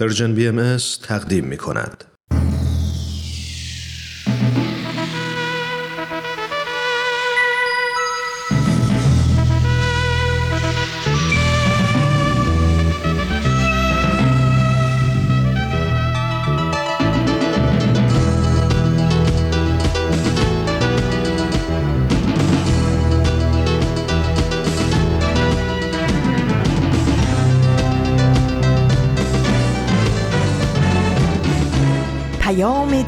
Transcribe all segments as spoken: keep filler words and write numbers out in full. پرژن بی ام اس تقدیم می کند.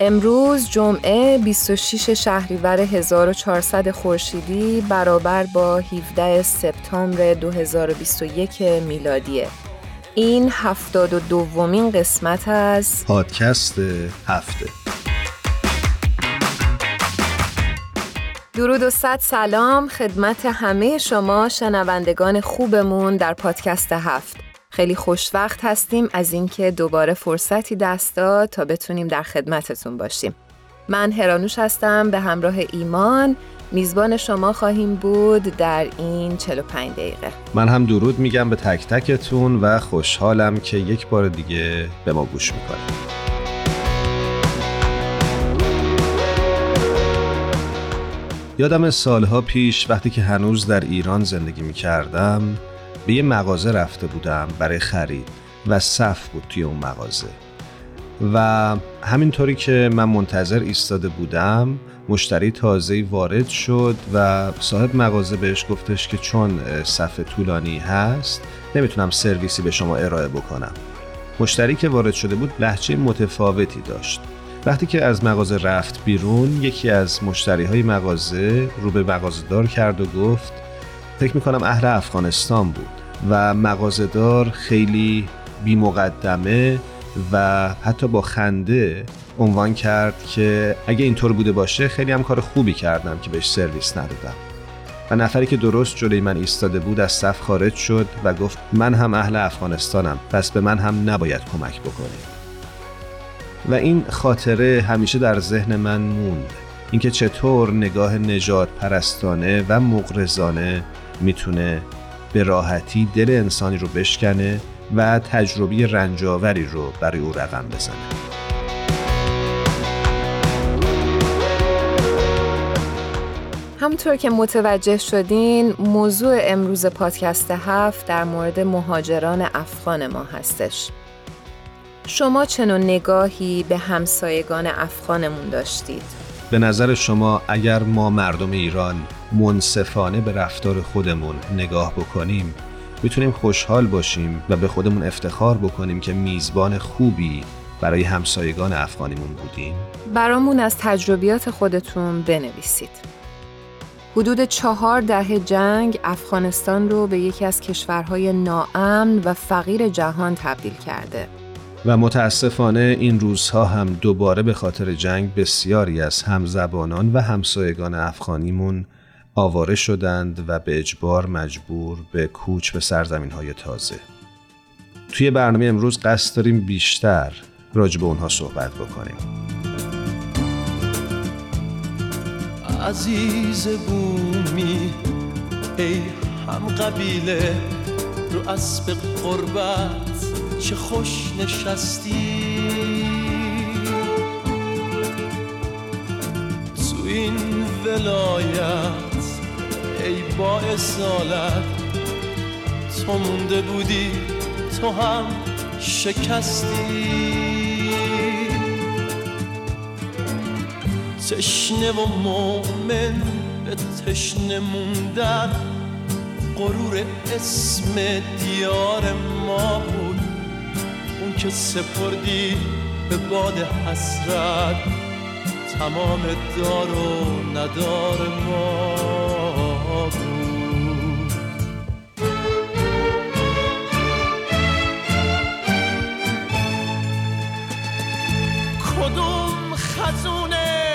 امروز جمعه بیست و شش شهریور هزار و چهارصد خورشیدی برابر با هفدهم سپتامبر دو هزار و بیست و یک میلادیه. این هفتاد و دومین قسمت از پادکست هفته. درود و صد سلام خدمت همه شما شنوندگان خوبمون در پادکست هفت. خیلی خوشوقت هستیم از اینکه دوباره فرصتی دست داد تا بتونیم در خدمتتون باشیم. من هرانوش هستم، به همراه ایمان میزبان شما خواهیم بود در این چهل و پنج دقیقه. من هم درود میگم به تک تکتون و خوشحالم که یک بار دیگه به ما گوش میکنید. یادم سالها پیش وقتی که هنوز در ایران زندگی میکردم به یه مغازه رفته بودم برای خرید و صف بود توی اون مغازه و همینطوری که من منتظر ایستاده بودم مشتری تازه‌ای وارد شد و صاحب مغازه بهش گفتش که چون صف طولانی هست نمیتونم سرویسی به شما ارائه بکنم. مشتری که وارد شده بود لهجه متفاوتی داشت. وقتی که از مغازه رفت بیرون یکی از مشتری‌های مغازه رو به مغازه‌دار کرد و گفت، فکر میکنم اهل افغانستان بود و مغازه‌دار خیلی بی مقدمه و حتی با خنده عنوان کرد که اگه اینطور بوده باشه خیلی هم کار خوبی کردم که بهش سرویس ندادم. و نفری که درست جلوی من ایستاده بود از صف خارج شد و گفت من هم اهل افغانستانم پس به من هم نباید کمک بکنید. و این خاطره همیشه در ذهن من موند، اینکه چطور نگاه نجات پرستانه و مغرضانه میتونه به راحتی دل انسانی رو بشکنه و تجربه رنجاوری رو برای او رقم بزنه. همونطور که متوجه شدین موضوع امروز پادکست هفت در مورد مهاجران افغان ما هستش. شما چنون نگاهی به همسایگان افغانمون داشتید؟ به نظر شما اگر ما مردم ایران منصفانه به رفتار خودمون نگاه بکنیم میتونیم خوشحال باشیم و به خودمون افتخار بکنیم که میزبان خوبی برای همسایگان افغانیمون بودیم؟ برامون از تجربیات خودتون بنویسید. حدود چهار دهه جنگ افغانستان رو به یکی از کشورهای ناامن و فقیر جهان تبدیل کرده و متاسفانه این روزها هم دوباره به خاطر جنگ بسیاری از همزبانان و همسایگان افغانیمون آواره شدند و به اجبار مجبور به کوچ به سرزمین‌های تازه. توی برنامه امروز قصد داریم بیشتر راجع به اونها صحبت بکنیم. عزیز بومی ای هم قبیله رو اسب قربت چه خوش نشستی، تو این ولایت ای با اصالت تو مونده بودی تو هم شکستی، تشنه و مومن به تشنه موندن غرور اسم دیار ما بود، اون که سپردی به باد حسرت تمام دار و ندار ما بود. کدوم خزونه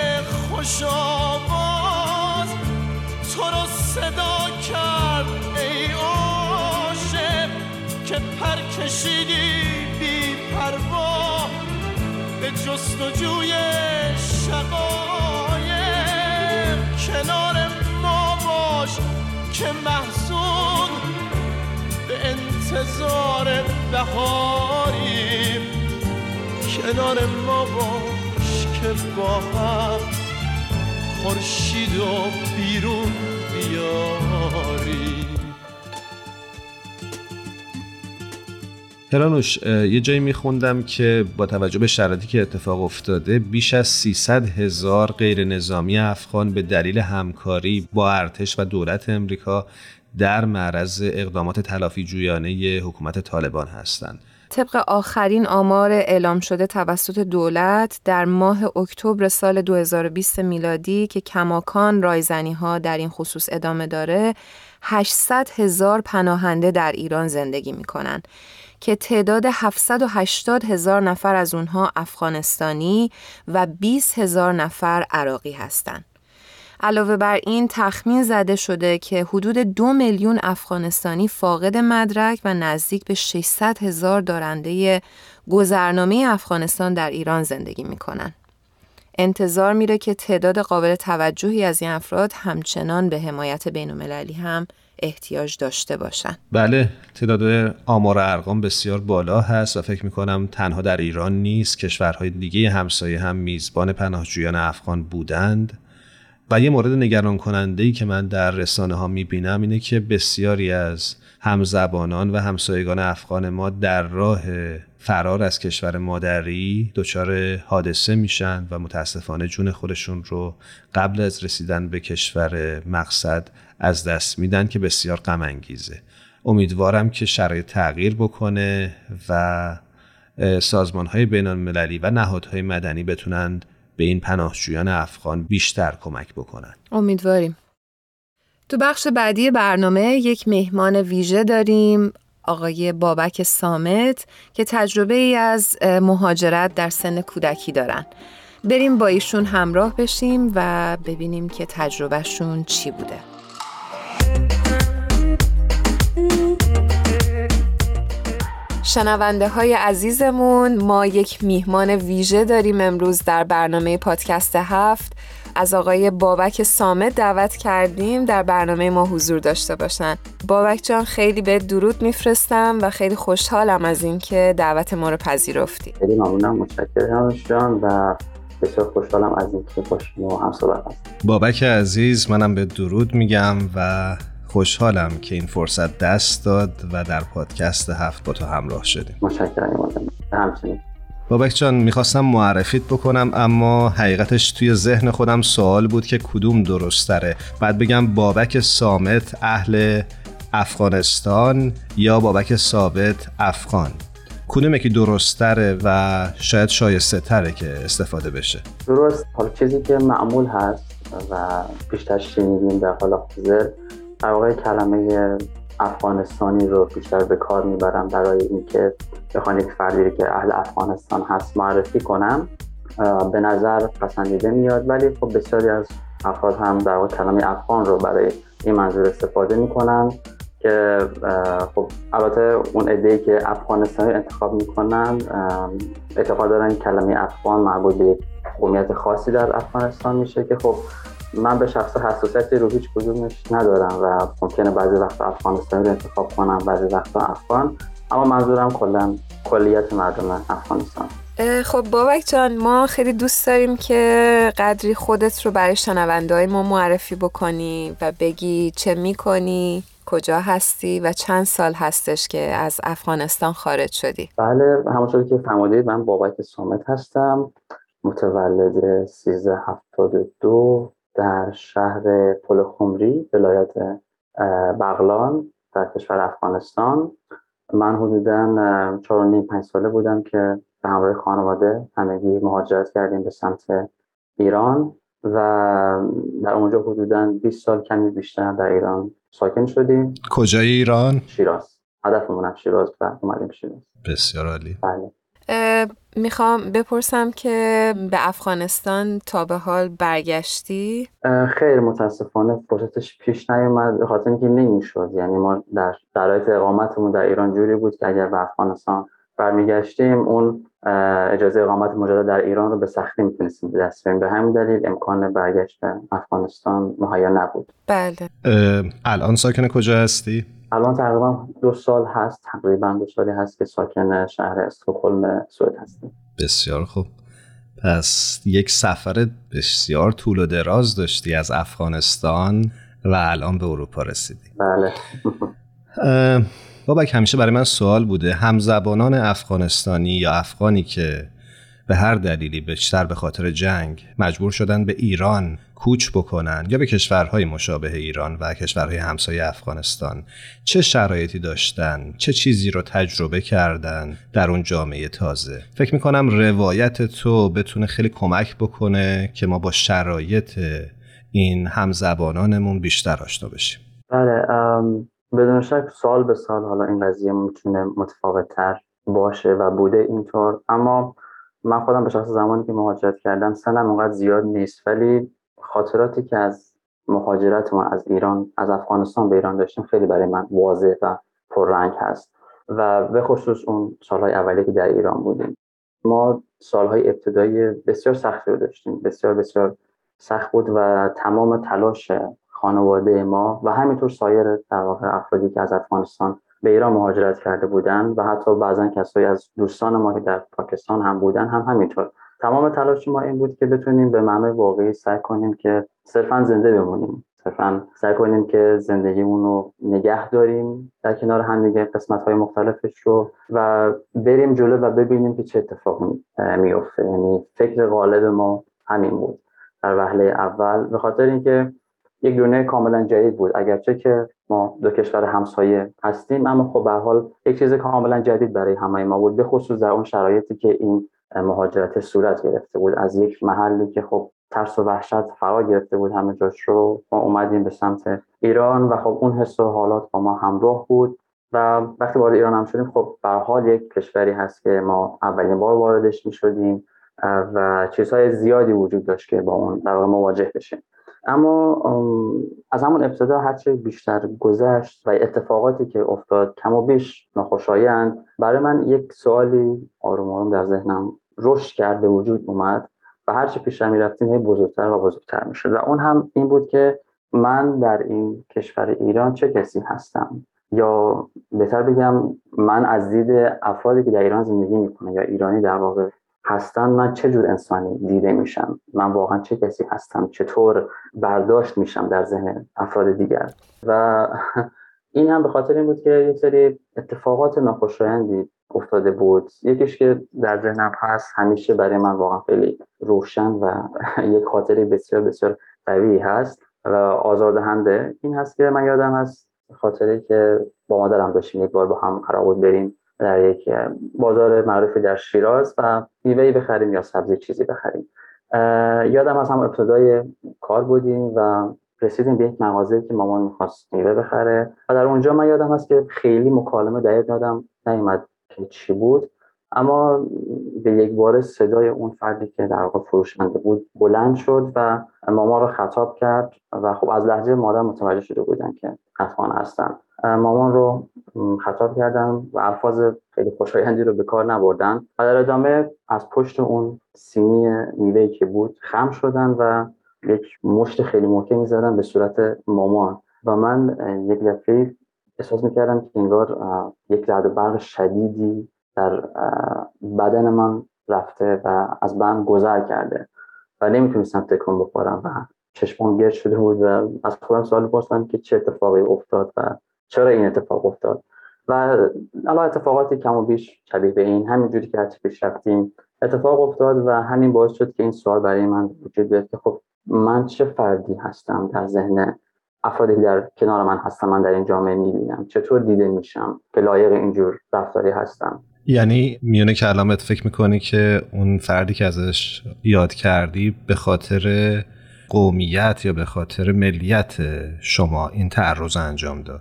خوشا باز تو رو صدا کرد ای عاشق که پر کشیدی بی پروا به جستجوی شقایق. کنار ما باش که محزون به انتظار بهاریم، کنار ما باش که با هم خورشید و بیرون بیاریم. هرانوش، یه جایی میخوندم که با توجه به شرایطی که اتفاق افتاده بیش از سیصد هزار غیر نظامی افغان به دلیل همکاری با ارتش و دولت امریکا در معرض اقدامات تلافی جویانه حکومت طالبان هستند. طبق آخرین آمار اعلام شده توسط دولت در ماه اکتبر سال دو هزار و بیست میلادی که کماکان رایزنی ها در این خصوص ادامه داره، هشتصد هزار پناهنده در ایران زندگی می کنن که تعداد هفتصد و هشتاد هزار نفر از اونها افغانستانی و بیست هزار نفر عراقی هستند. علاوه بر این تخمین زده شده که حدود دو میلیون افغانستانی فاقد مدرک و نزدیک به ششصد هزار دارنده گذرنامه افغانستان در ایران زندگی میکنن. انتظار میره که تعداد قابل توجهی از این افراد همچنان به حمایت بین‌المللی هم احتیاج داشته باشن. بله، تعداد آمار ارقام بسیار بالا هست و فکر میکنم تنها در ایران نیست، کشورهای دیگه همسایه هم میزبان پناهجویان افغان بودند. و یه مورد نگران کننده‌ای که من در رسانه ها میبینم اینه که بسیاری از همزبانان و همسایگان افغان ما در راه فرار از کشور مادری دچار حادثه میشن و متاسفانه جون خودشون رو قبل از رسیدن به کشور مقصد از دست میدن که بسیار غم انگیزه. امیدوارم که شرایط تغییر بکنه و سازمان‌های بین‌المللی و نهادهای مدنی بتونند به این پناهجویان افغان بیشتر کمک بکنن. امیدواریم. تو بخش بعدی برنامه یک مهمان ویژه داریم، آقای بابک صمد که تجربه ای از مهاجرت در سن کودکی دارن. بریم با ایشون همراه بشیم و ببینیم که تجربهشون چی بوده. شنونده های عزیزمون، ما یک میهمان ویژه داریم امروز در برنامه پادکست هفت. از آقای بابک صمد دعوت کردیم در برنامه ما حضور داشته باشن. بابک جان، خیلی به درود میفرستم و خیلی خوشحالم از اینکه دعوت ما رو پذیرفتی. خیلی ممنونم، متشکرم جان و بسیار خوشحالم از اینکه باش ما هم صحبت هستیم. بابک عزیز، منم به درود میگم و خوشحالم که این فرصت دست داد و در پادکست هفت با تو همراه شدیم. متشکرم. همچنین بابک جان، میخواستم معرفیت بکنم اما حقیقتش توی ذهن خودم سوال بود که کدوم درست تره، بعد بگم بابک صمد اهل افغانستان یا بابک ثابت افغان، کدومه که درست تره و شاید شایسته تره که استفاده بشه؟ درست حالا چیزی که معمول هست و بیشتر شنیدیم در حال حاضر در واقع کلمه افغانستانی رو بیشتر به کار میبرم برای اینکه بخوام یک فردی که اهل افغانستان هست معرفی کنم. به نظر پسندیده میاد ولی خب بسیاری از افراد هم در واقع کلمه افغان رو برای این منظور استفاده میکنن که خب البته اون عده‌ای که افغانستانی انتخاب میکنن اعتقاد دارن کلمه افغان مربوط به قومیت خاصی در افغانستان میشه که خب من به شخص حساسیتی رو هیچ کدومش ندارم و ممکنه بعضی وقتا افغانستانی رو انتخاب کنم، بعضی وقتا افغان، اما منظورم کلا کلیت مردم افغانستان. خب بابک جان، ما خیلی دوست داریم که قدری خودت رو برای شنونده‌های ما معرفی بکنی و بگی چه میکنی، کجا هستی و چند سال هستش که از افغانستان خارج شدی. بله، همونطور که فرمودید من بابک صمد هستم، متولد سیزده هفتاد و دو در شهر پل خمری ولایت بغلان در کشور افغانستان. من حدوداً چهار و نیم پنج ساله بودم که به همراه خانواده همگی مهاجرت کردیم به سمت ایران و در اونجا حدوداً بیست سال کمی بیشتر در ایران ساکن شدیم. کجای ایران؟ شیراز. هدفمون هم شیراز بود، اومدیم شیراز. بسیار عالی. بله. میخوام بپرسم که به افغانستان تا به حال برگشتی؟ خیر، متاسفانه فرصتش پیش نیومد، به خاطر اینکه نمیشد. یعنی ما در شرایط اقامتمون در ایران جوری بود که اگر به افغانستان برمیگشتیم اون اجازه اقامت مجدد در ایران رو به سختی میتونستیم به دست بیاریم. به همین دلیل امکان برگشت به افغانستان مهیا نبود. بله. الان ساکن کجا هستی؟ الان تقریبا دو سال هست تقریبا دو سالی هست که ساکن شهر استکهلم سوئد هستم. بسیار خوب. پس یک سفر بسیار طول و دراز داشتی از افغانستان و الان به اروپا رسیدی. بله. بابک، همیشه برای من سوال بوده همزبانان افغانستانی یا افغانی که به هر دلیلی، بیشتر به خاطر جنگ، مجبور شدن به ایران کوچ بکنن یا به کشورهای مشابه ایران و کشورهای همسایه افغانستان، چه شرایطی داشتن، چه چیزی رو تجربه کردن در اون جامعه تازه؟ فکر میکنم روایت تو بتونه خیلی کمک بکنه که ما با شرایط این همزبانانمون بیشتر آشنا بشیم. بله، بدون شک سال به سال حالا این قضیه میتونه متفاوت‌تر باشه و بوده اینطور، اما من خودم به شخص زمانی که مهاجرت کردم سنم اونقدر زیاد نیست، ولی خاطراتی که از مهاجرت ما از ایران از افغانستان به ایران داشتیم خیلی برای من واضح و پررنگ هست و به خصوص اون سالهای اولی که در ایران بودیم. ما سالهای ابتدایی بسیار سختی رو داشتیم، بسیار بسیار سخت بود و تمام تلاش خانواده ما و همینطور سایر در واقع افرادی که از افغانستان به ایران مهاجرت کرده بودند و حتی بعضن کسایی از دوستان ما که در پاکستان هم بودن هم همینطور، تمام تلاش ما این بود که بتونیم به معنای واقعی سعی کنیم که صرفاً زنده بمونیم، صرفاً سعی کنیم که زندگیمون رو نگه داریم در کنار هم دیگه، قسمت‌های مختلفش رو، و بریم جلو و ببینیم که چه اتفاقی میفته. یعنی فکر غالب ما همین بود در وهله اول، به خاطر اینکه یک دنیای کاملا جدید بود، اگرچه که ما دو کشور همسایه هستیم اما خب به هر حال یک چیز کاملا جدید برای همه ما بود، به خصوص در اون شرایطی که این مهاجرت صورت گرفته بود از یک محلی که خب ترس و وحشت فرا گرفته بود همه جاش رو، ما اومدیم به سمت ایران و خب اون حس و حالات با ما همراه بود و وقتی وارد ایران هم شدیم خب به هر حال یک کشوری هست که ما اولین بار واردش می‌شدیم و چیزهای زیادی وجود داشت که با اون در واقع مواجه بشیم. اما از همون ابتدا هرچه بیشتر گذشت و اتفاقاتی که افتاد کم و بیش ناخوشایند، برای من یک سوالی آروم آروم در ذهنم رشد کرد، به وجود اومد و هرچه پیش می رفتیم هی بزرگتر و بزرگتر می شد و اون هم این بود که من در این کشور ایران چه کسی هستم، یا بهتر بگم من از دید افرادی که در ایران زندگی می کنه یا ایرانی در واقع هستن، من چه جور انسانی دیده میشم، من واقعا چه کسی هستم، چطور برداشت میشم در ذهن افراد دیگر. و این هم به خاطر این بود که یک سری اتفاقات ناخوشایندی افتاده بود، یکیش که در ذهنم هست همیشه برای من واقعا خیلی روشن و یک خاطره بسیار بسیار قوی هست و آزاردهنده، این هست که من یادم هست خاطره که با مادرم داشتیم یک بار با هم قرار بود بریم در یک بازار معروفی در شیراز و میوه‌ای بخریم یا سبزی چیزی بخریم. یادم از هم ابتدای کار بودیم و رسیدیم به یک مغازه‌ای که مامان می‌خواست میوه بخره و در اونجا من یادم هست که خیلی مکالمه دقیق یادم نیومد که چی بود، اما به یک بار صدای اون فردی که در واقع فروشنده بود بلند شد و مامان رو خطاب کرد و خب از لهجه مادرم متوجه شده بودن که افغان هستن. مامان رو خطاب کردم و الفاظ خیلی خوشایندی رو به کار نبردن و در ادامه از پشت اون سینی میوه‌ای که بود خم شدن و یک مشت خیلی محکمی زدن به صورت مامان و من یک دفعه احساس میکردم که انگار یک رعد برق شدیدی در بدن من رفته و از من گذر کرده و نمیتونستم تکون بخورم و چشمام گرد شده بود و از خودم سوال پرسیدم که چه اتفاقی افتاد و چرا این اتفاق افتاد و علاوه اتفاقاتی کم و بیش شبیه به این همینجوری که هرچی پیش رفتیم اتفاق افتاد و همین باعث شد که این سوال برای من وجود بیاد که خب من چه فردی هستم در ذهن افرادی در کنار من هستم، من در این جامعه میبینم، چطور دیده میشم که لایق اینجور رفتاری هستم. یعنی میونه کلامت فکر میکنی که اون فردی که ازش یاد کردی به خاطر قومیت یا به خاطر ملیت شما این تعرض انجام داد؟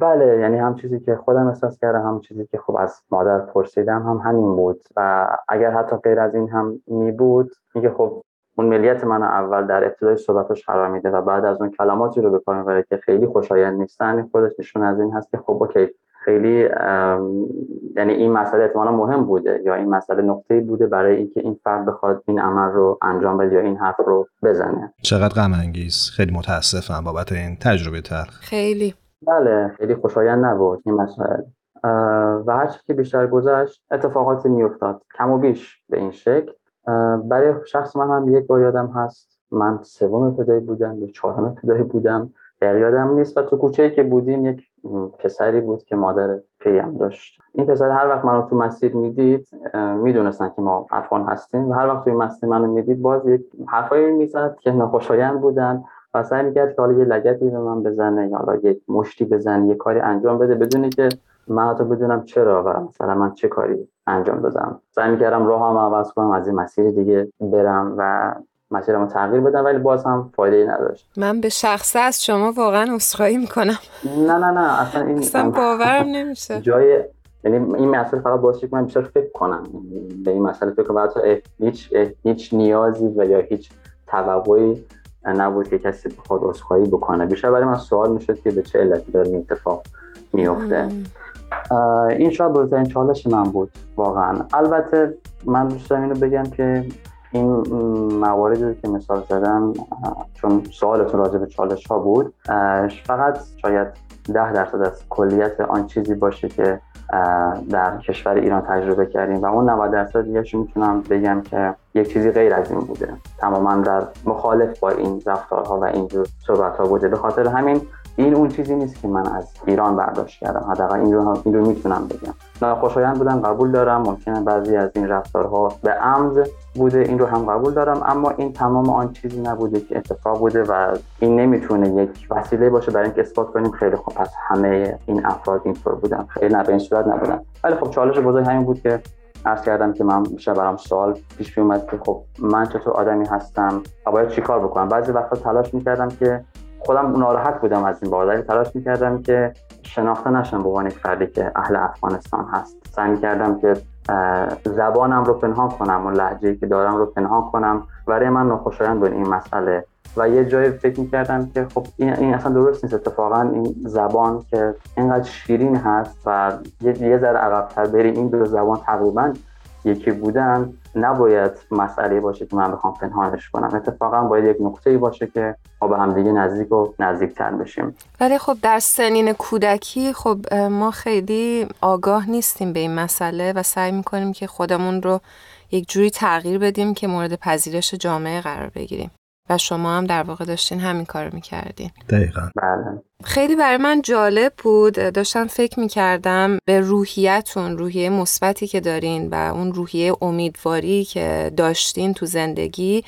بله، یعنی هم چیزی که خودم احساس کردم، هم چیزی که خب از مادر پرسیدم هم همین بود و اگر حتی غیر از این هم می بود، میگه خب اون ملیت من اول در ابتدای صحبتش قرار میده و بعد از اون کلماتی رو به پا میبره که خیلی خوشایند نیستن. خودش نشون از این هست که خب اوکی، خیلی یعنی این مسئله احتمالا مهم بوده یا این مسئله نقطه‌ای بوده برای اینکه این فرد بخواد این عمل رو انجام بده یا این حرف رو بزنه. چقدر غم انگیز، خیلی متاسفم بابت این تجربه تلخ. خیلی بله، خیلی خوشایند نبود این مسئله و هرچی که بیشتر گذشت اتفاقاتی میافتاد کم و بیش به این شکل. برای شخص من هم یک بار یادم هست من سوم ابتدایی بودم یا چهارم ابتدایی بودم، در یادم نیست، و تو کوچه‌ای که بودیم یک پسری بود که مادر پیم داشت. این پسر هر وقت منو تو مسجد میدید، میدونستن که ما افغان هستیم و هر وقت توی مسجد منو میدید باز یک حرفایی میزد که ناخوشایند بودن و سعی میکرد که حالا یه لگدی به من بزنه یا حالا یک مشتی بزنه، یه کاری انجام بده بدون اینکه من حتی بدونم چرا و مثلا من چه کاری انجام دادم. سعی میکردم راهام عوض کنم، از این مسیر دیگه برم و مسیرمو تغییر بدم، ولی باز هم فایده‌ای نداشت. من به شخصه از شما واقعا عذرخواهی میکنم. نه نه نه اصلا این اصلا باورم نمیشه. جای یعنی این مسئله فقط باعث شد من بیشتر فکر کنم به این مسئله، فکر کنم حتی هیچ هیچ نیازی و یا هیچ توقعی نبود که کسی بخواد عذرخواهی بکنه. بیشتر برای من سوال میشد که به چه علتی داره این اتفاق میفته. این شاید بزرگترین چالش من بود واقعا. البته من دوست دارم اینو بگم که این مواردی که مثال زدم چون سوالتون راجع به چالش ها بود، فقط شاید ده درصد از کلیت آن چیزی باشه که در کشور ایران تجربه کردیم و اون نود درصد دیگه‌اش میتونم بگم که یک چیزی غیر از این بوده، تماما در مخالف با این رفتارها و اینجور صحبت‌ها بوده. به خاطر همین این اون چیزی نیست که من از ایران برداشت کردم، حداقل این رو این رو میتونم بگم. ناخوشایند بودن قبول دارم، ممکنه بعضی از این رفتارها به عمد بوده، این رو هم قبول دارم، اما این تمام آن چیزی نبوده که اتفاق بوده و این نمیتونه یک وسیله باشه برای اینکه اثبات کنیم خیلی خوب پس همه این افراد اینطور بودن، خیلی نه به این صورت نبودن. ولی خب چالش بزرگ همین بود که عرض کردم که من میشه برام سوال پیش میومد که خب من چطور آدمی هستم و باید چیکار بکنم. بعضی وقتا تلاش میکردم که خودم ناراحت بودم از این بابت، تلاش می‌کردم که شناخته نشم به عنوان یک فردی که اهل افغانستان هست. سعی کردم که زبانم رو پنهان کنم، اون لهجه‌ای که دارم رو پنهان کنم. برای من ناخوشایند بود این مسئله و یه جایی فکر می‌کردم که خب این این اصلا درست نیست، اتفاقا این زبان که اینقدر شیرین هست و یه یه ذره عقب‌تر بریم، این دو زبان تقریباً یکی بودن، نباید مسئله باشه که من بخوام پنهانش کنم. اتفاقا باید یک نقطه‌ای باشه که ما به هم دیگه نزدیک و نزدیک‌تر بشیم. ولی خب در سنین کودکی خب ما خیلی آگاه نیستیم به این مسئله و سعی می‌کنیم که خودمون رو یک جوری تغییر بدیم که مورد پذیرش جامعه قرار بگیریم و شما هم در واقع داشتین همین کارو می‌کردین. دقیقاً. بله. خیلی برای من جالب بود، داشتم فکر می‌کردم به روحیتون، روحیه مثبتی که دارین و اون روحیه امیدواری که داشتین تو زندگی.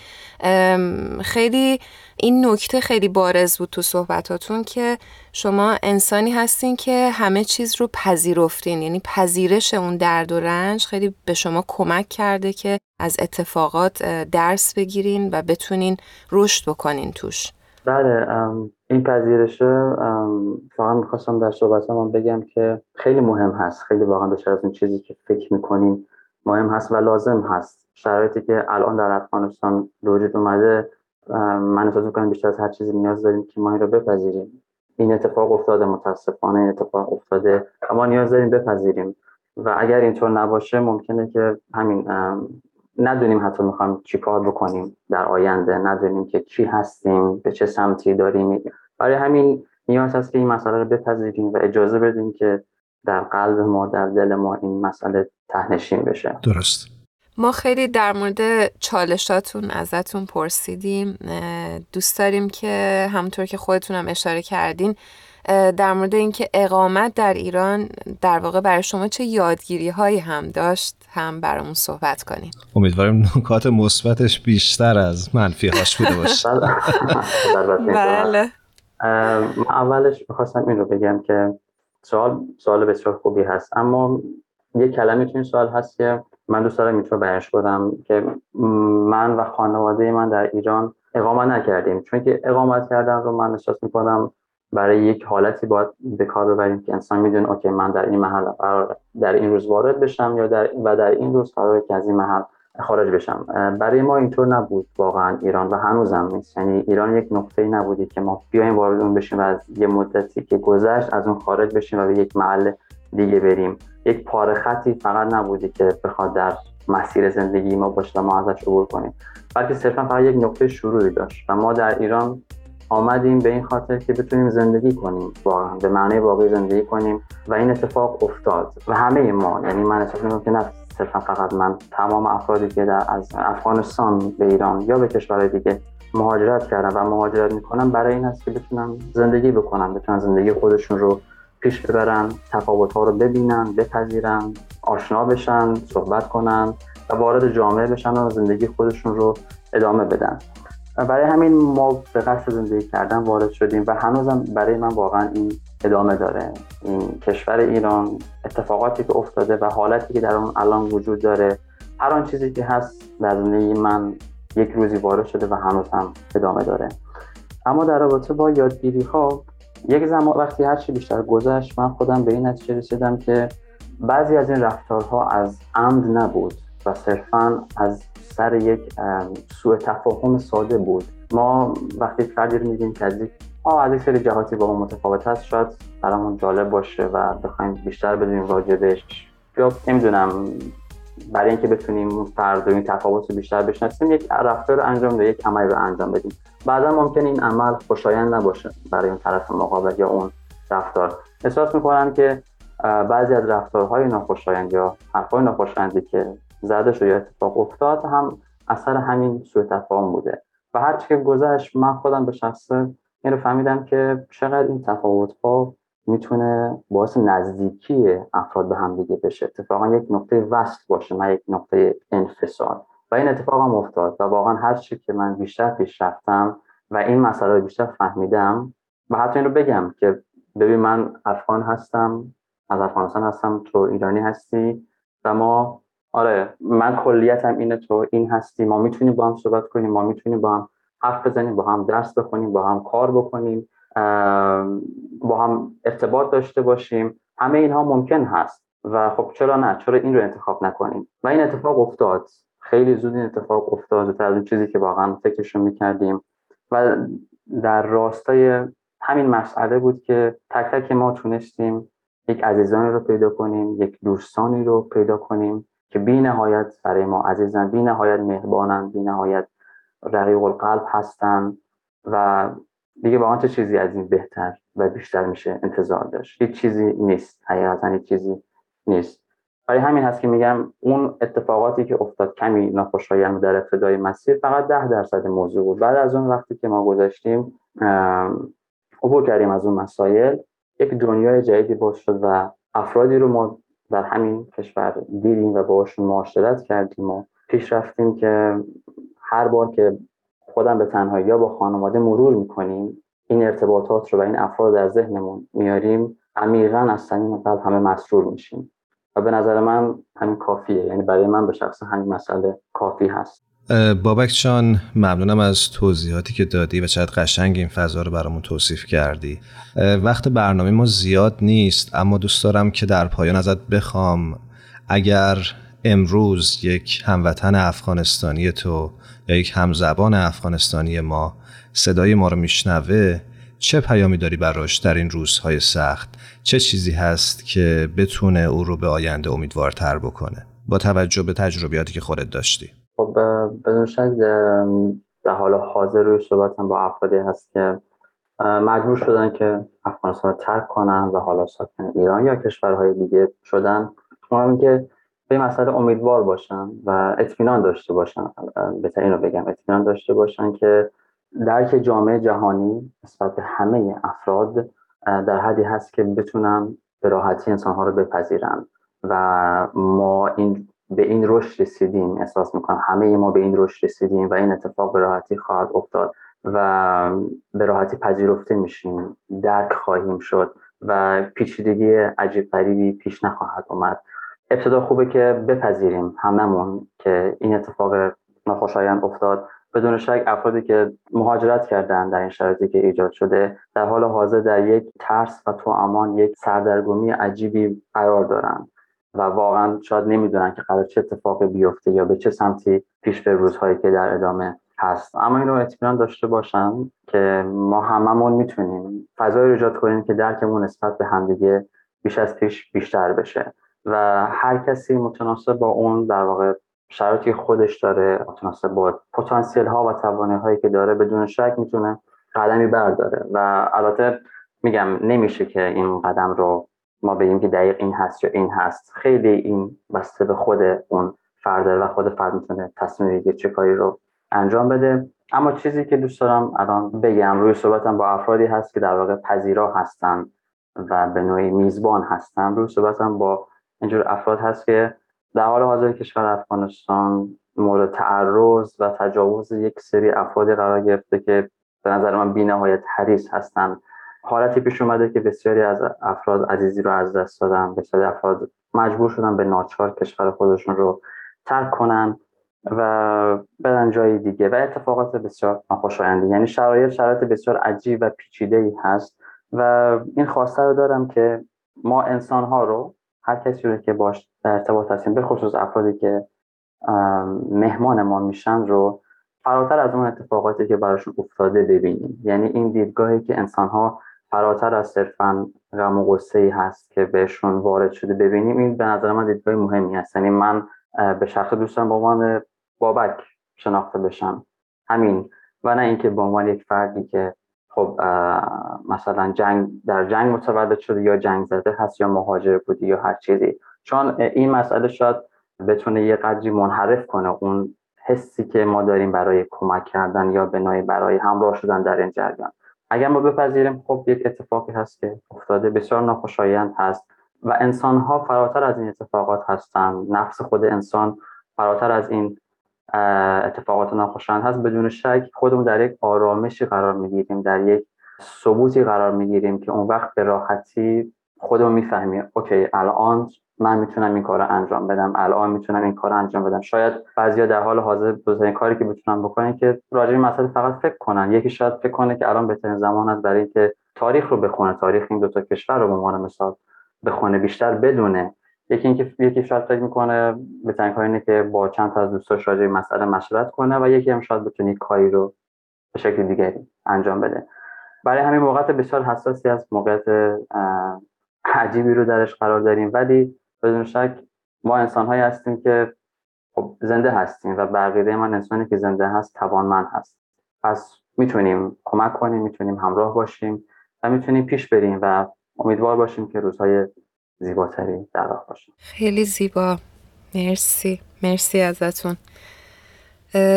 خیلی این نکته خیلی بارز بود تو صحبتاتون که شما انسانی هستین که همه چیز رو پذیرفتین، یعنی پذیرش اون درد و رنج خیلی به شما کمک کرده که از اتفاقات درس بگیرین و بتونین رشد بکنین توش. بله، این پذیرشه واقعا میخواستم در صحبتم بگم که خیلی مهم هست، خیلی واقعا بیشتر از این چیزی که فکر میکنیم مهم هست و لازم هست. شرایطی که الان در افغانستان به وجود اومده، من احساس میکنم بیشتر از هر چیزی نیاز داریم که ما این رو بپذیریم. این اتفاق افتاده، متاسفانه این اتفاق افتاده، اما نیاز داریم بپذیریم و اگر اینطور نباشه ممکنه که همین ندونیم حتی میخوایم چی کار بکنیم در آینده، ندونیم که چی هستیم، به چه سمتی داریم. برای همین نیاز هست که این مسئله رو بپذیریم و اجازه بدیم که در قلب ما، در دل ما این مسئله ته‌نشین بشه. درست. ما خیلی در مورد چالشاتون ازتون پرسیدیم، دوست داریم که همونطور که خودتون هم اشاره کردین در مورد اینکه اقامت در ایران در واقع برای شما چه یادگیری هایی هم داشت هم برامون صحبت کنین. امیدواریم نکات مثبتش بیشتر از منفی هاش بوده باشه. بله. اولش می‌خواستم این رو بگم که سوال سوال بسیار خوبی هست، اما یه کلمه تو این سوال هست که من دوست دارم اینطور بیانش کنم که من و خانواده من در ایران اقامت نکردیم، چون که اقامت کردن رو من احساس می‌کنم برای یک حالتی باید به کار ببریم که انسان میدونه اوکی من در این محل قرار در این روز وارد بشم یا در و در این روز قراره که از این محل خارج بشم. برای ما اینطور نبود واقعا ایران و هنوزم نیست، یعنی ایران یک نقطه‌ای نبودی که ما بیایم وارد اون بشیم و از یه مدتی که گذشت از اون خارج بشیم و به یک محل دیگه بریم. یک پاره خطی فقط نبودی که بخواد در مسیر زندگی ما باشه و ما ازش عبور کنیم، بلکه صرفا فقط یک نقطه شروعی داشت و ما در ایران آمدیم به این خاطر که بتونیم زندگی کنیم، واقعا به معنی واقعی زندگی کنیم و این اتفاق افتاد و همه ما، یعنی من احساس می‌کنم که نه صرفا فقط من، تمام افرادی که در از افغانستان به ایران یا به کشورهای دیگه مهاجرت کردن و مهاجرت می‌کنن برای این هست که بتونن زندگی بکنن، بتونن زندگی خودشون رو پیش ببرن، تفاوت‌ها رو ببینن، بپذیرن، آشنا بشن، صحبت کنن و وارد جامعه بشن و زندگی خودشون رو ادامه بدن. برای همین ما به قصد زندگی کردن وارد شدیم و هنوزم برای من واقعا این ادامه داره. این کشور ایران، اتفاقاتی که افتاده و حالتی که در اون الان وجود داره، هر آن چیزی که هست در زندگی من یک روزی وارد شده و هنوز هم ادامه داره. اما در رابطه با یادگیری‌ها، یک زمان وقتی هر چی بیشتر گذشت من خودم به این نتیجه رسیدم که بعضی از این رفتارها از عمد نبود و صرفاً از سر یک سوء تفاهم ساده بود. ما وقتی فردی رو می‌بینیم که از یک از یک سری جهاتی با ما متفاوت هست، شاید برامون جالب باشه و بخوایم بیشتر بدونیم راجبش، یا نمی‌دونم برای اینکه بتونیم فرد و این تفاوت رو بیشتر بشناسیم یک رفتار رو انجام ده، یک عمل رو انجام بدیم. بعدا ممکن این عمل خوشایند نباشه برای اون طرف مقابل یا اون رفتار. احساس می‌کنم که بعضی از رفتارهای ناخوشایند یا حرفای ناخوشایندی که زده شد یا اتفاق افتاد هم اثر همین سوء تفاهم بوده و هر چی که گذشت من خودم به شخص این رو فهمیدم که چقدر این تفاوت‌ها میتونه باعث نزدیکی افراد به هم دیگه بشه، اتفاقا یک نقطه وصل باشه نه یک نقطه انفصال. و این اتفاق هم افتاد و واقعا هر چی که من بیشتر پیش رفتم و این مسئله رو بیشتر فهمیدم و حتی این رو بگم که ببین من افغان هستم، از افغانستان هستم، تو ایرانی هستی و ما آره من کلیتم اینه، تو این هستی، ما میتونیم با هم صحبت کنیم، ما میتونیم با هم حرف بزنیم، با هم درس بخونیم، با هم کار بکنیم، با هم ارتباط داشته باشیم، همه اینها ممکن هست و خب چرا نه، چرا این رو انتخاب نکنیم. و این اتفاق افتاد، خیلی زود این اتفاق افتاد، زودتر از اون چیزی که واقعا فکرشو میکردیم و در راستای همین مسئله بود که تک تک ما تونستیم یک عزیزانی رو پیدا کنیم، یک دوستانی رو پیدا کنیم که بی نهایت برای ما عزیزن، بی نهایت مهربانن، بی نهایت رقیق القلب هستن و دیگه واقعا چه چیزی از این بهتر و بیشتر میشه انتظار داشت؟ هیچ چیزی نیست، حقیقتا هیچ چیزی نیست. برای همین هست که میگم اون اتفاقاتی که افتاد کمی ناخوشایند در ابتدای مسیر فقط ده درصد موضوع بود. بعد از اون وقتی که ما گذشتیم عبور کردیم از اون مسائل، یک دنیای جدیدی باز شد و افرادی رو ما در همین کشور دیدیم و باهاشون معاشرت کردیم و پیش رفتیم که هر بار که خودم به تنهایی یا با خانواده مرور میکنیم این ارتباطات رو و این افراد در ذهنمون میاریم، عمیقاً از صمیم قلب همه مسرور میشیم و به نظر من همین کافیه، یعنی برای من به شخص همین مسئله کافی هست. بابک جان، ممنونم از توضیحاتی که دادی و چقدر قشنگ این فضا رو برامون توصیف کردی. وقت برنامه ما زیاد نیست، اما دوست دارم که در پایان ازت بخوام اگر امروز یک هموطن افغانستانی تو یا یک همزبان افغانستانی ما صدای ما رو میشنوه، چه پیامی داری براش در این روزهای سخت؟ چه چیزی هست که بتونه او رو به آینده امیدوارتر بکنه با توجه به تجربیاتی که خودت داشتی؟ خب بدون شک در حال حاضر روی صحبتم با افرادی هست که مجبور شدن که افغانستان رو ترک کنن و حالا ساکن ایران یا کشورهای دیگه شدن. مهم که به این مسئله امیدوار باشن و اطمینان داشته باشن، بهتر اینو بگم اطمینان داشته باشن که درک جامعه جهانی نسبت به همه افراد در حدی هست که بتونن به راحتی انسان‌ها رو بپذیرن و ما این به این رشد رسیدیم، احساس میکنم همه ما به این رشد رسیدیم و این اتفاق به راحتی خواهد افتاد و به راحتی پذیرفته میشیم، درک خواهیم شد و پیچیدگی عجیب غریبی پیش نخواهد اومد. ابتدا خوبه که بپذیریم هممون که این اتفاق ناخوشایند افتاد بدون شک افرادی که مهاجرت کردن در این شرایطی که ایجاد شده در حال حاضر در یک ترس و توامان، یک سردرگمی عجیبی قرار دارن و واقعا شاید نمیدونن که قرار چه اتفاقی بیفته یا به چه سمتی پیش بره روزهایی که در ادامه هست. اما اینو اطمینان داشته باشم که ما هممون میتونیم فضایی رو ایجاد کنیم که درکمون نسبت به همدیگه بیش از پیش بیشتر بشه و هر کسی متناسب با اون در واقع شرایطی خودش داره، متناسب با پتانسیل ها و توانایی هایی که داره بدون شک میتونه قدمی برداره و البته میگم نمیشه که این قدم رو ما بگیم که دقیق این هست یا این هست، خیلی این بسته به خود اون فرده و خود فرد میتونه تصمیم بگیره چه کاری رو انجام بده. اما چیزی که دوست دارم الان بگم روی صحبتم با افرادی هست که در واقع پذیرا هستن و به نوعی میزبان هستن، روی صحبتم با اینجور افراد هست که در حال حاضر کشور افغانستان مورد تعرض و تجاوز یک سری افراد قرار گرفته که به نظر من بی‌نهایت حریص هستن. حالتی پیش اومده که بسیاری از افراد عزیزی رو از دست دادن، بسیاری افراد مجبور شدن به ناچار کشور خودشون رو ترک کنن و برن جای دیگه و اتفاقات بسیار ناخوشایند، یعنی شرایط شرایط بسیار عجیب و پیچیده‌ای هست و این خواسته رو دارم که ما انسان‌ها رو، هر کسی رو که باش در ارتباط هستیم، به خصوص افرادی که مهمان ما میشن، رو فراتر از اون اتفاقاتی که براشون افتاده ببینیم. یعنی این دیدگاهی که انسان‌ها فراتر از صرفاً غم و غصه‌ای هست که بهشون وارد شده ببینیم، این به نظر من دیدگاه مهمی هست. یعنی من به شخص دوستان با عنوان بابک شناخته بشم، همین، و نه اینکه با عنوان یک فردی که خب مثلا جنگ در جنگ متولد شده یا جنگ زده هست یا مهاجر بودی یا هر چیزی، چون این مسئله شاید بتونه یه قدری منحرف کنه اون حسی که ما داریم برای کمک کردن یا بنای برای همراه شدن در این جریان. اگر ما بپذیریم خب یک اتفاقی هست که افتاده، بسیار ناخوشایند هست و انسان‌ها فراتر از این اتفاقات هستند، نفس خود انسان فراتر از این اتفاقات ناخوشایند هست. بدون شک خودمون در یک آرامشی قرار میگیریم، در یک ثبوتی قرار میگیریم که اون وقت به راحتی خودمون میفهمیم اوکی الان من میتونم این کارو انجام بدم، الان میتونم این کارو انجام بدم. شاید بعضیا در حال حاضر بزرگترین کاری که میتونن بکنن که راجع به مسئله فقط فکر کنن. یکی شاید فکر کنه که الان بهترین زمان است برای اینکه تاریخ رو بخونه، تاریخ این دو تا کشور رو به عنوان مثال بخونه، بیشتر بدونه. یکی اینکه یکی شاید فکر میکنه بهترین کار اینه که با چند تا از دوستاش راجع به مسئله مشورت کنه و یکی هم شاید بتونه کاری رو به شکل دیگری انجام بده. برای همین موقعیت بسیار حساسی است، موقعیت عجیبی رو درش قرار داریم، ولی بدون شک ما انسان‌هایی هستیم که خب زنده هستیم و بقیه من انسانی که زنده هست توانمند هست، پس میتونیم کمک کنیم، میتونیم همراه باشیم و میتونیم پیش بریم و امیدوار باشیم که روزهای زیباتری در راه باشه. خیلی زیبا، مرسی مرسی ازتون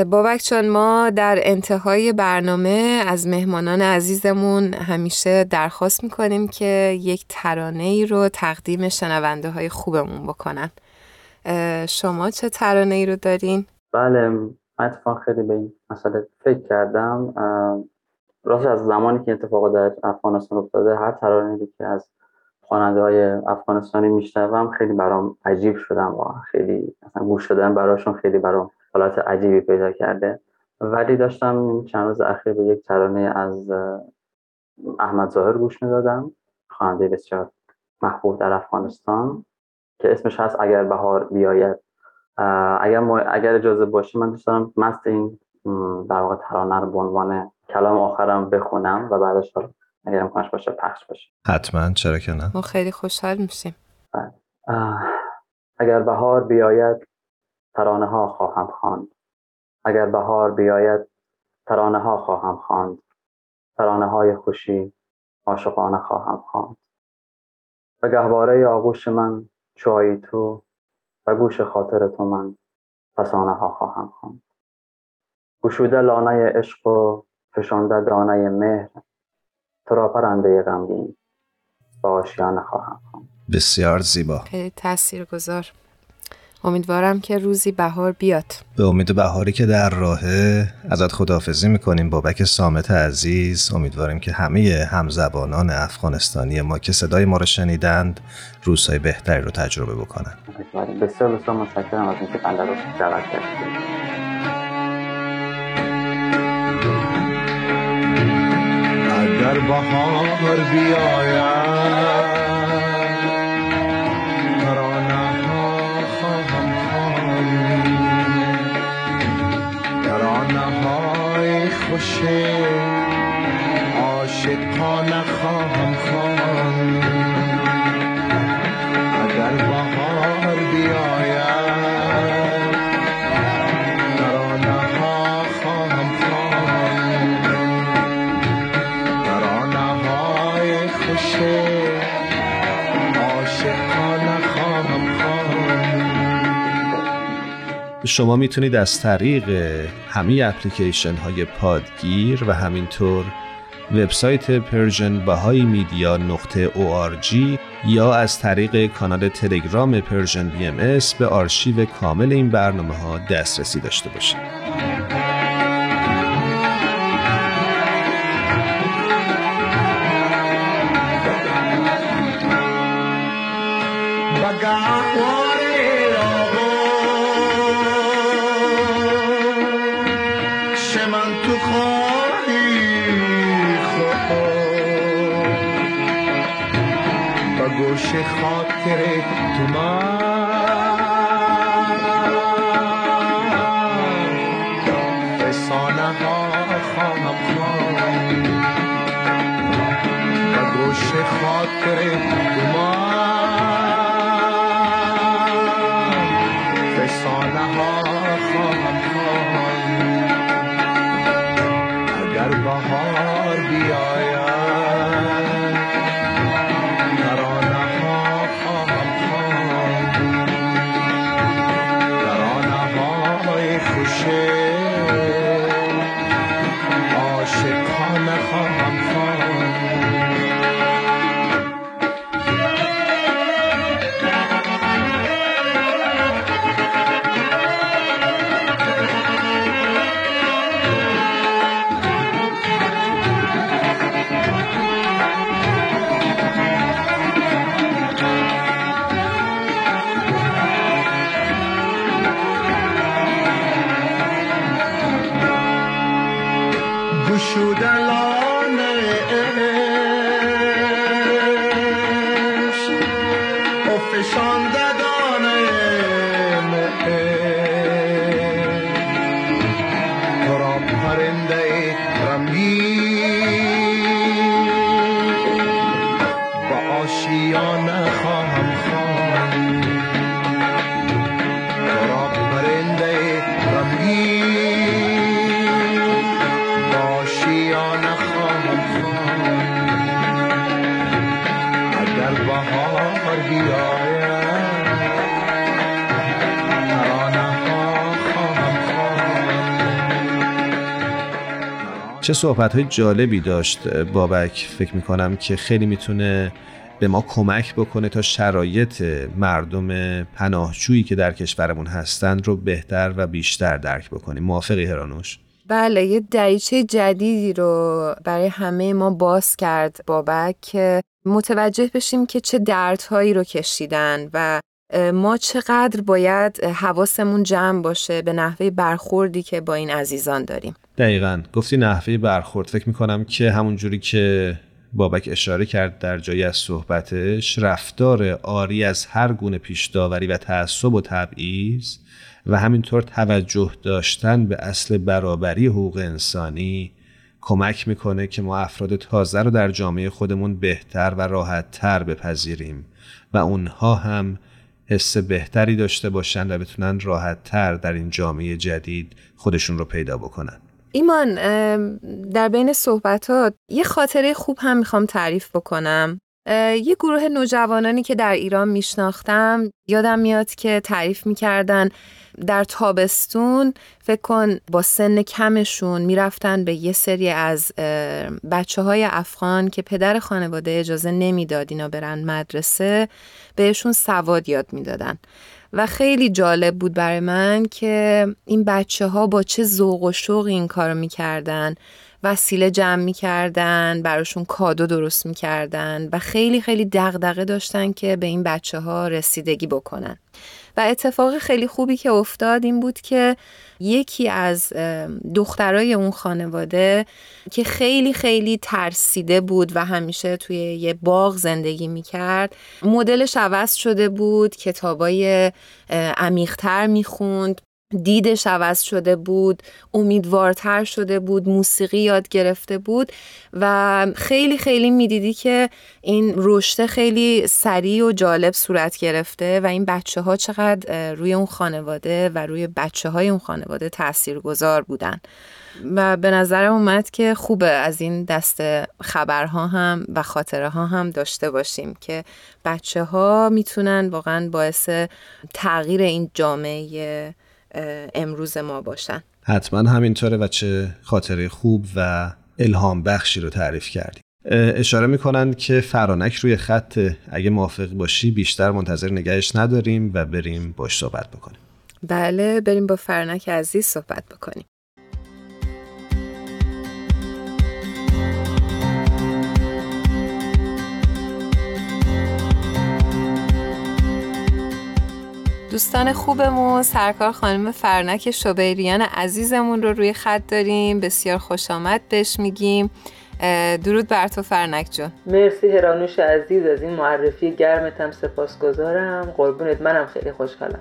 بابک جان. ما در انتهای برنامه از مهمانان عزیزمون همیشه درخواست میکنیم که یک ترانه‌ای رو تقدیم شنونده های خوبمون بکنن. شما چه ترانه‌ای رو دارین؟ بله، اتفاقا خیلی به این مسئله فکر کردم. راست از زمانی که اتفاقات در افغانستان افتاده، هر ترانه‌ای که از خواننده‌های افغانستانی میشنوم خیلی برام عجیب شدم و خیلی اصلا گوش دادن براشون خیلی برام حالت عجیبی پیدا کرده. ولی داشتم چند روز اخیر به یک ترانه از احمد ظاهر گوش میدادم، خواننده بسیار محبوب در افغانستان، که اسمش هست اگر بهار بیاید. اگر ما، اگر اجازه باشه من دوست دارم مست این در واقع ترانه رو به عنوان کلام آخرم بخونم و بعدش اگر امکانش باشه پخش بشه. حتما، چرا که نه، ما خیلی خوشحال میشیم. اگر بهار بیاید ترانه ها خواهم خواند، اگر بهار بیاید ترانه ها خواهم خواند، ترانه های خوشی عاشقانه خواهم خواند. و گهواره آغوش من چای تو و گوش خاطر تو من فسانه ها خواهم خواند. گشوده لانه عشق و فشانده دانه مهر، تو را پرنده غمگین و آشیانه خواهم خواند. بسیار زیبا، خیلی تاثیرگذار. امیدوارم که روزی بهار بیاد. به امید بهاری که در راهه ازت خداحافظی میکنیم بابک صامت عزیز. امیدواریم که همه همزبانان افغانستانی ما که صدای ما رو شنیدند روزهای بهتری رو تجربه بکنن. بسیار بسیار متشکرم از اینکه بنده رو دعوت کردید. بهار بیاید ترانه ها خواهم خوانی، ترانه های خوش عاشقانه خواهم خوانی. اگر بهار بیاید ترانه ها خواهم خوانی، ترانه های خوش عاشقانه خواهم خوانی. شما میتونید از طریق همه اپلیکیشن های پادگیر و همینطور وبسایت پرژن بهایی میدیا نقطه او آر جی یا از طریق کانال تلگرام پرژن بی ام اس به آرشیو کامل این برنامه ها دسترسی داشته باشید. گوشه خاطر تو من فسانه ها خواهم خوان، گوشه خاطر تو من فسانه ها خواهم خوان. اگر بهار بیاید چه صحبت‌های جالبی داشت بابک. فکر می‌کنم که خیلی می‌تونه به ما کمک بکنه تا شرایط مردم پناهجویی که در کشورمون هستند رو بهتر و بیشتر درک بکنیم. موافقی هرانوش؟ بله، یه دریچه جدیدی رو برای همه ما باز کرد بابک که متوجه بشیم که چه دردهایی رو کشیدن و ما چقدر باید حواسمون جمع باشه به نحوه برخوردی که با این عزیزان داریم. دقیقاً گفتی نحوه برخورد. فکر می‌کنم که همونجوری که بابک اشاره کرد در جایی از صحبتش، رفتار عاری از هر گونه پیش داوری و تعصب و تبعیض و همینطور توجه داشتن به اصل برابری حقوق انسانی کمک میکنه که ما افراد تازه رو در جامعه خودمون بهتر و راحت‌تر بپذیریم و اونها هم حس بهتری داشته باشن و بتونن راحت‌تر در این جامعه جدید خودشون رو پیدا بکنن. ایمان، در بین صحبتات یه خاطره خوب هم میخوام تعریف بکنم. یه گروه نوجوانانی که در ایران میشناختم، یادم میاد که تعریف میکردن در تابستون فکر کن با سن کمشون میرفتن به یه سری از بچه های افغان که پدر خانواده اجازه نمیداد اینا برن مدرسه، بهشون سواد یاد میدادن و خیلی جالب بود برای من که این بچه ها با چه ذوق و شوق این کارو میکردن وسیله جمع می‌کردن، براشون کادو درست می‌کردن و خیلی خیلی دغدغه داشتن که به این بچه‌ها رسیدگی بکنن. و اتفاق خیلی خوبی که افتاد این بود که یکی از دخترای اون خانواده که خیلی خیلی ترسیده بود و همیشه توی یه باغ زندگی میکرد، مدلش عوض شده بود، کتابای عمیق‌تر میخوند، دیدش عوض شده بود، امیدوارتر شده بود، موسیقی یاد گرفته بود و خیلی خیلی میدیدی که این رشد خیلی سریع و جالب صورت گرفته و این بچه ها چقدر روی اون خانواده و روی بچه های اون خانواده تاثیرگذار بودن و به نظرم اومد که خوبه از این دست خبرها هم و خاطره ها هم داشته باشیم که بچه ها میتونن واقعا باعث تغییر این جامعه امروز ما باشن. حتما همینطوره و چه خاطره خوب و الهام بخشی رو تعریف کردی. اشاره میکنن که فرانک روی خط، اگه موافق باشی بیشتر منتظر نگهش نداریم و بریم باش صحبت بکنیم. بله، بریم با فرانک عزیز صحبت بکنیم. دوستان خوبمون، سرکار خانم فرانک شبیریان عزیزمون رو روی خط داریم. بسیار خوش آمد بهش میگیم. درود بر تو فرانک جون. مرسی هرانوش عزیز، از این معرفی گرمت هم سپاسگزارم. قربونت، منم خیلی خوشحالم.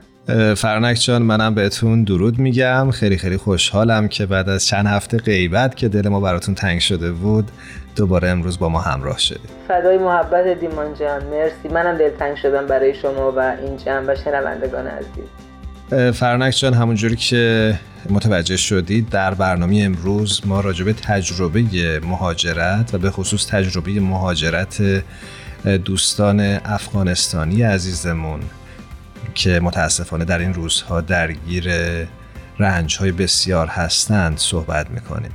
فرانک جان، منم بهتون درود میگم. خیلی خیلی خوشحالم که بعد از چند هفته غیبت که دل ما براتون تنگ شده بود، دوباره امروز با ما همراه شدید. فدای محبت دیمان جان، مرسی. منم دلتنگ شدم برای شما و این جمع و شنوندگان عزیز. فرانک جان، همونجوری که متوجه شدید در برنامه امروز ما راجع به تجربه مهاجرت و به خصوص تجربه مهاجرت دوستان افغانستانی عزیزمون که متاسفانه در این روزها درگیر رنج‌های بسیار هستند صحبت می‌کنیم.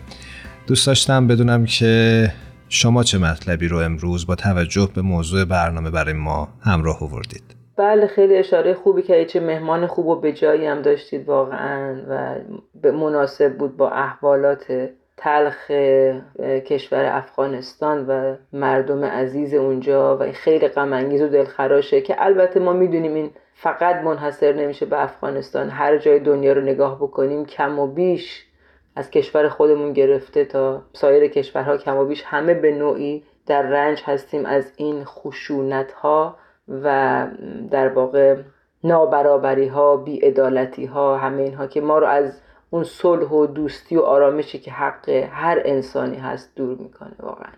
دوست داشتم بدونم که شما چه مطلبی رو امروز با توجه به موضوع برنامه برای ما همراه آوردید. بله، خیلی اشاره خوبی که چه مهمان خوب و به جایی هم داشتید واقعا و مناسب بود با احوالات تلخ کشور افغانستان و مردم عزیز اونجا و خیلی غم انگیز و دلخراشه که البته ما میدونیم این فقط منحصر نمیشه به افغانستان. هر جای دنیا رو نگاه بکنیم کم و بیش از کشور خودمون گرفته تا سایر کشورها کم و بیش همه به نوعی در رنج هستیم از این خشونت‌ها و در واقع نابرابری ها، بی‌عدالتی ها، همه اینها که ما رو از اون صلح و دوستی و آرامشی که حق هر انسانی هست دور میکنه. واقعا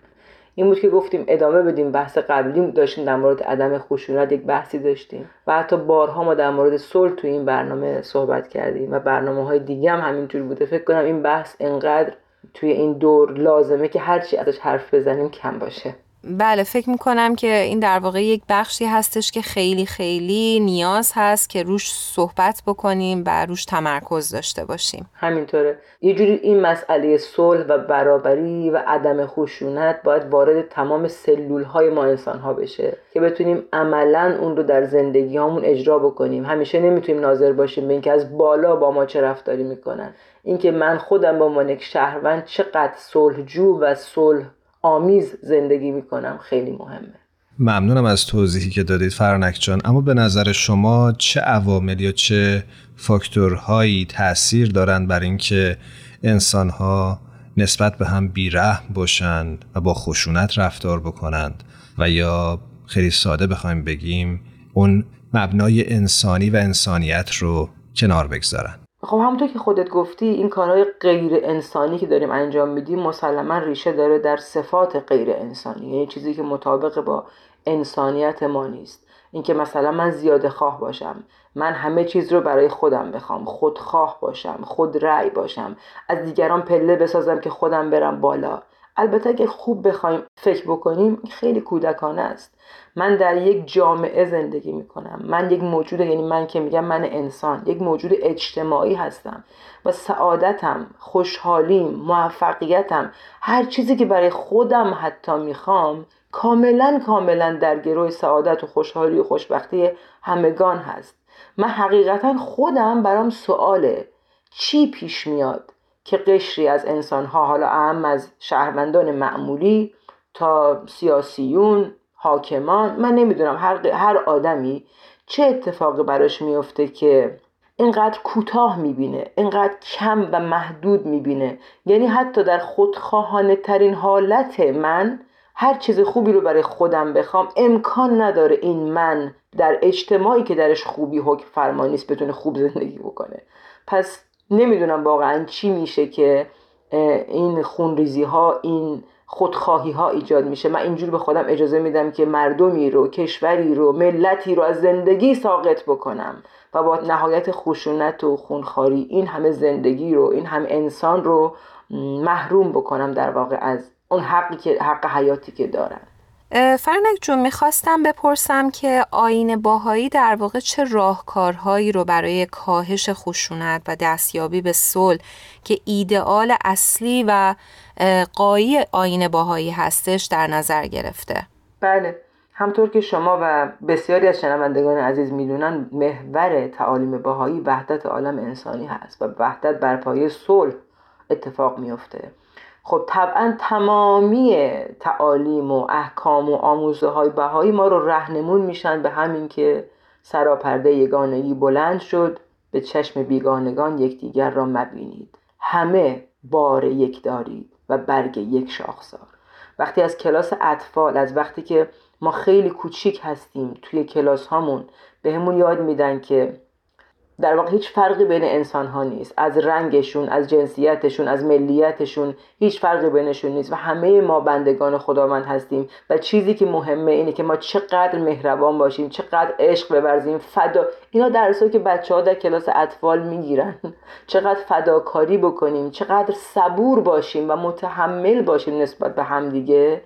این بود که گفتیم ادامه بدیم. بحث قبلی داشتیم در مورد عدم خشونت، یک بحثی داشتیم و حتی بارها ما در مورد صلح تو این برنامه صحبت کردیم و برنامه های دیگه هم همینطور بوده. فکر کنم این بحث انقدر توی این دور لازمه که هرچی ازش حرف بزنیم کم باشه. بله، فکر میکنم که این در واقع یک بخشی هستش که خیلی خیلی نیاز هست که روش صحبت بکنیم و روش تمرکز داشته باشیم. همینطوره. یه جوری این مسئله صلح و برابری و عدم خشونت باید وارد تمام سلولهای ما انسانها بشه که بتونیم عملاً اون رو در زندگی همون اجرا بکنیم. همیشه نمیتونیم ناظر باشیم به اینکه از بالا با ما چه رفتاری میکنن. اینکه من خودم با مانک شهروند چقدر صلحجو و صلح آمیز زندگی میکنم خیلی مهمه. ممنونم از توضیحی که دادید فرانک جان. اما به نظر شما چه عوامل یا چه فاکتورهایی تأثیر دارند بر اینکه انسانها نسبت به هم بیرحم باشند و با خشونت رفتار بکنند و یا خیلی ساده بخوایم بگیم اون مبنای انسانی و انسانیت رو کنار بگذارند؟ خب همونطور که خودت گفتی این کارهای غیر انسانی که داریم انجام میدیم مسلما ریشه داره در صفات غیر انسانی، یعنی چیزی که مطابق با انسانیت ما نیست. اینکه مثلا من زیاده خواه باشم، من همه چیز رو برای خودم بخوام، خودخواه باشم، خود رأی باشم، از دیگران پله بسازم که خودم برم بالا. البته اگه خوب بخوایم فکر بکنیم خیلی کودکانه است. من در یک جامعه زندگی میکنم، من یک موجود، یعنی من که میگم من انسان، یک موجود اجتماعی هستم و سعادتم، خوشحالیم، موفقیتم، هر چیزی که برای خودم حتی میخوام کاملا کاملا در گروه سعادت و خوشحالی و خوشبختی همگان هست. من حقیقتا خودم برام سؤاله چی پیش میاد، که قشری از انسانها، حالا اهم از شهروندان معمولی تا سیاسیون، حاکمان، من نمیدونم هر هر آدمی چه اتفاقی براش میفته که اینقدر کوتاه میبینه، اینقدر کم و محدود میبینه. یعنی حتی در خودخواهانه ترین حالت من، هر چیز خوبی رو برای خودم بخوام، امکان نداره این من در اجتماعی که درش خوبی حکم فرمانی است بتونه خوب زندگی بکنه. پس نمیدونم واقعا چی میشه که این خونریزی ها، این خودخواهی ها ایجاد میشه. من اینجور به خودم اجازه میدم که مردمی رو، کشوری رو، ملتی رو از زندگی ساقط بکنم و با نهایت خشونت و خونخواری این همه زندگی رو، این همه انسان رو محروم بکنم در واقع از اون حقی که، حق حیاتی که دارن. فرانک جون، میخواستم بپرسم که آیین باهایی در واقع چه راهکارهایی رو برای کاهش خشونت و دستیابی به صلح که ایدئال اصلی و قایی آیین باهایی هستش در نظر گرفته؟ بله، همطور که شما و بسیاری از شنوندگان عزیز میدونن، محور تعالیم باهایی وحدت عالم انسانی هست و وحدت بر پایه صلح اتفاق میفته. خب طبعا تمامی تعالیم و احکام و آموزه های بهایی ما رو رهنمون میشن به همین که سراپرده یگانگی بلند شد، به چشم بیگانگان یکدیگر را مبینید، همه بار یک دارید و برگ یک شاخسار. وقتی از کلاس اطفال، از وقتی که ما خیلی کوچیک هستیم توی کلاس هامون به همون یاد میدن که در واقع هیچ فرقی بین انسان ها نیست، از رنگشون، از جنسیتشون، از ملیتشون، هیچ فرقی بینشون نیست و همه ما بندگان خداوند هستیم و چیزی که مهمه اینه که ما چقدر مهربان باشیم، چقدر عشق بورزیم، فدا. اینا درس‌ها که بچه‌ها در کلاس اطفال میگیرن. چقدر فداکاری بکنیم، چقدر صبور باشیم و متحمل باشیم نسبت به همدیگه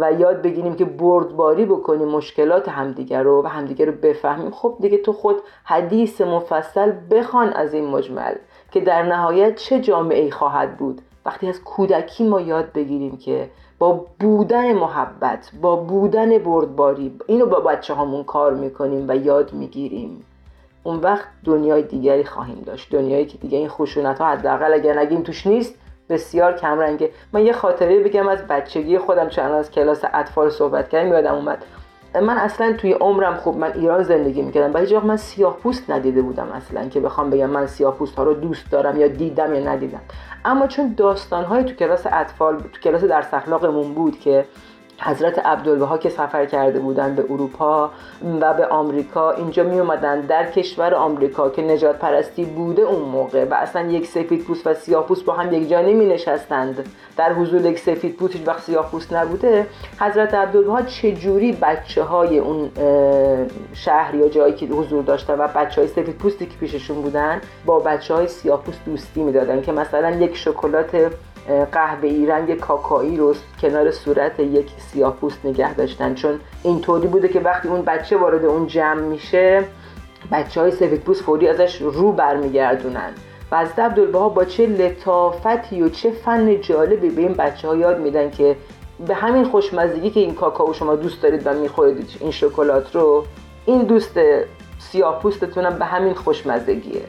و یاد بگیریم که بردباری بکنیم مشکلات همدیگر رو و همدیگر رو بفهمیم. خب دیگه تو خود حدیث مفصل بخوان از این مجمل که در نهایت چه جامعه‌ای خواهد بود وقتی از کودکی ما یاد بگیریم که با بودن محبت، با بودن بردباری، اینو با بچه هامون کار میکنیم و یاد میگیریم، اون وقت دنیای دیگری خواهیم داشت، دنیایی که دیگه این خشونت ها حداقل اگر نگیم توش نیست، بسیار کم رنگه. من یه خاطره بگم از بچگی خودم، چون از کلاس اطفال صحبت کردم یادم اومد. من اصلا توی عمرم، خب من ایران زندگی میکردم، به هیچ وقت من سیاه‌پوست ندیده بودم اصلا که بخوام بگم من سیاه‌پوست‌ها رو دوست دارم یا دیدم یا ندیدم. اما چون داستان‌های تو کلاس اطفال، تو کلاس درس اخلاقمون بود که حضرت عبدالبها که سفر کرده بودن به اروپا و به آمریکا، اینجا می اومدن در کشور آمریکا که نجات پرستی بوده اون موقع و اصلا یک سفید پوست و سیاه پوست با هم یک جا نمی نشستند، در حضور یک سفید پوست هیچ وقت سیاه پوست نبوده. حضرت عبدالبها چجوری بچه های اون شهر یا جایی که حضور داشتن و بچه های سفید پوستی که پیششون بودن با بچه های سیاه پوست دوستی می دادن که مثلا یک شکلات قهوه‌ای رنگ کاکایی رو کنار صورت یک سیاه‌پوست نگه داشتن، چون اینطوری بوده که وقتی اون بچه وارد اون جمع میشه بچه‌های سفیدپوست فوری ازش رو برمیگردونن و از عبدالبها با چه لطافتی و چه فن جالبی به این بچه‌ها یاد میدن که به همین خوشمزگی که این کاکائو شما دوست دارید و میخورید این شکلات رو، این دوست سیاه‌پوستتونم به همین خوشمزگیه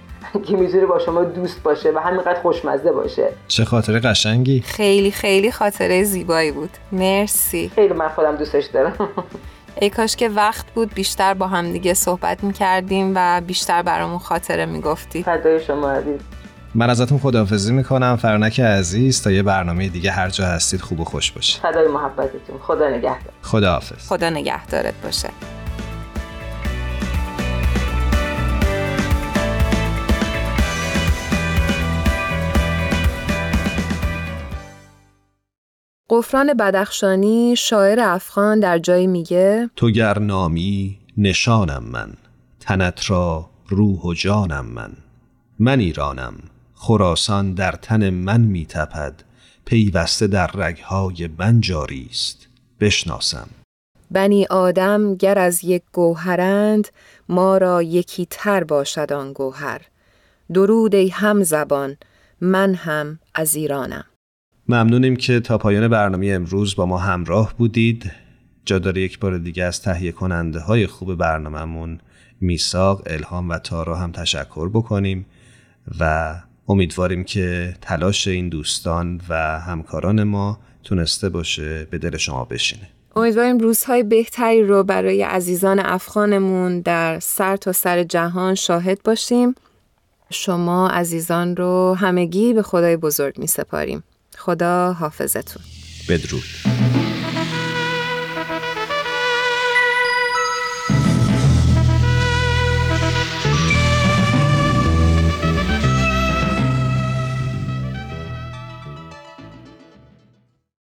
که می‌ذاره با شما دوست باشه و همینقدر خوشمزه باشه. چه خاطره قشنگی. خیلی خیلی خاطره زیبایی بود. مرسی. خیلی من خودم دوستش دارم. ای کاش که وقت بود بیشتر با هم دیگه صحبت می‌کردیم و بیشتر برامون خاطره می‌گفتی. فدای شما عزیز. من ازتون خداحافظی می‌کنم فرانک عزیز، تا یه برنامه دیگه هر جا هستید خوب و خوش باشید. فدای محبتتون. خدا نگهدار. خداحافظ. خدا نگهدارت باشه. قفران بدخشانی شاعر افغان در جایی میگه: تو گر نامی نشانم من، تنت را روح و جانم من. من ایرانم، خراسان در تن من میتپد، پیوسته در رگهای من جاری است، بشناسم. بنی آدم گر از یک گوهرند، ما را یکی تر باشد آن گوهر. درود ای هم زبان، من هم از ایرانم. ممنونیم که تا پایان برنامه امروز با ما همراه بودید. جا داره یک بار دیگه از تهیه کننده های خوب برنامه‌مون میثاق، الهام و تارا هم تشکر بکنیم و امیدواریم که تلاش این دوستان و همکاران ما تونسته باشه به دل شما بشینه. امیدواریم روزهای بهتری رو برای عزیزان افغانمون در سر تا سر جهان شاهد باشیم. شما عزیزان رو همگی به خدای بزرگ می سپاریم. خدا حافظتون. بدرود.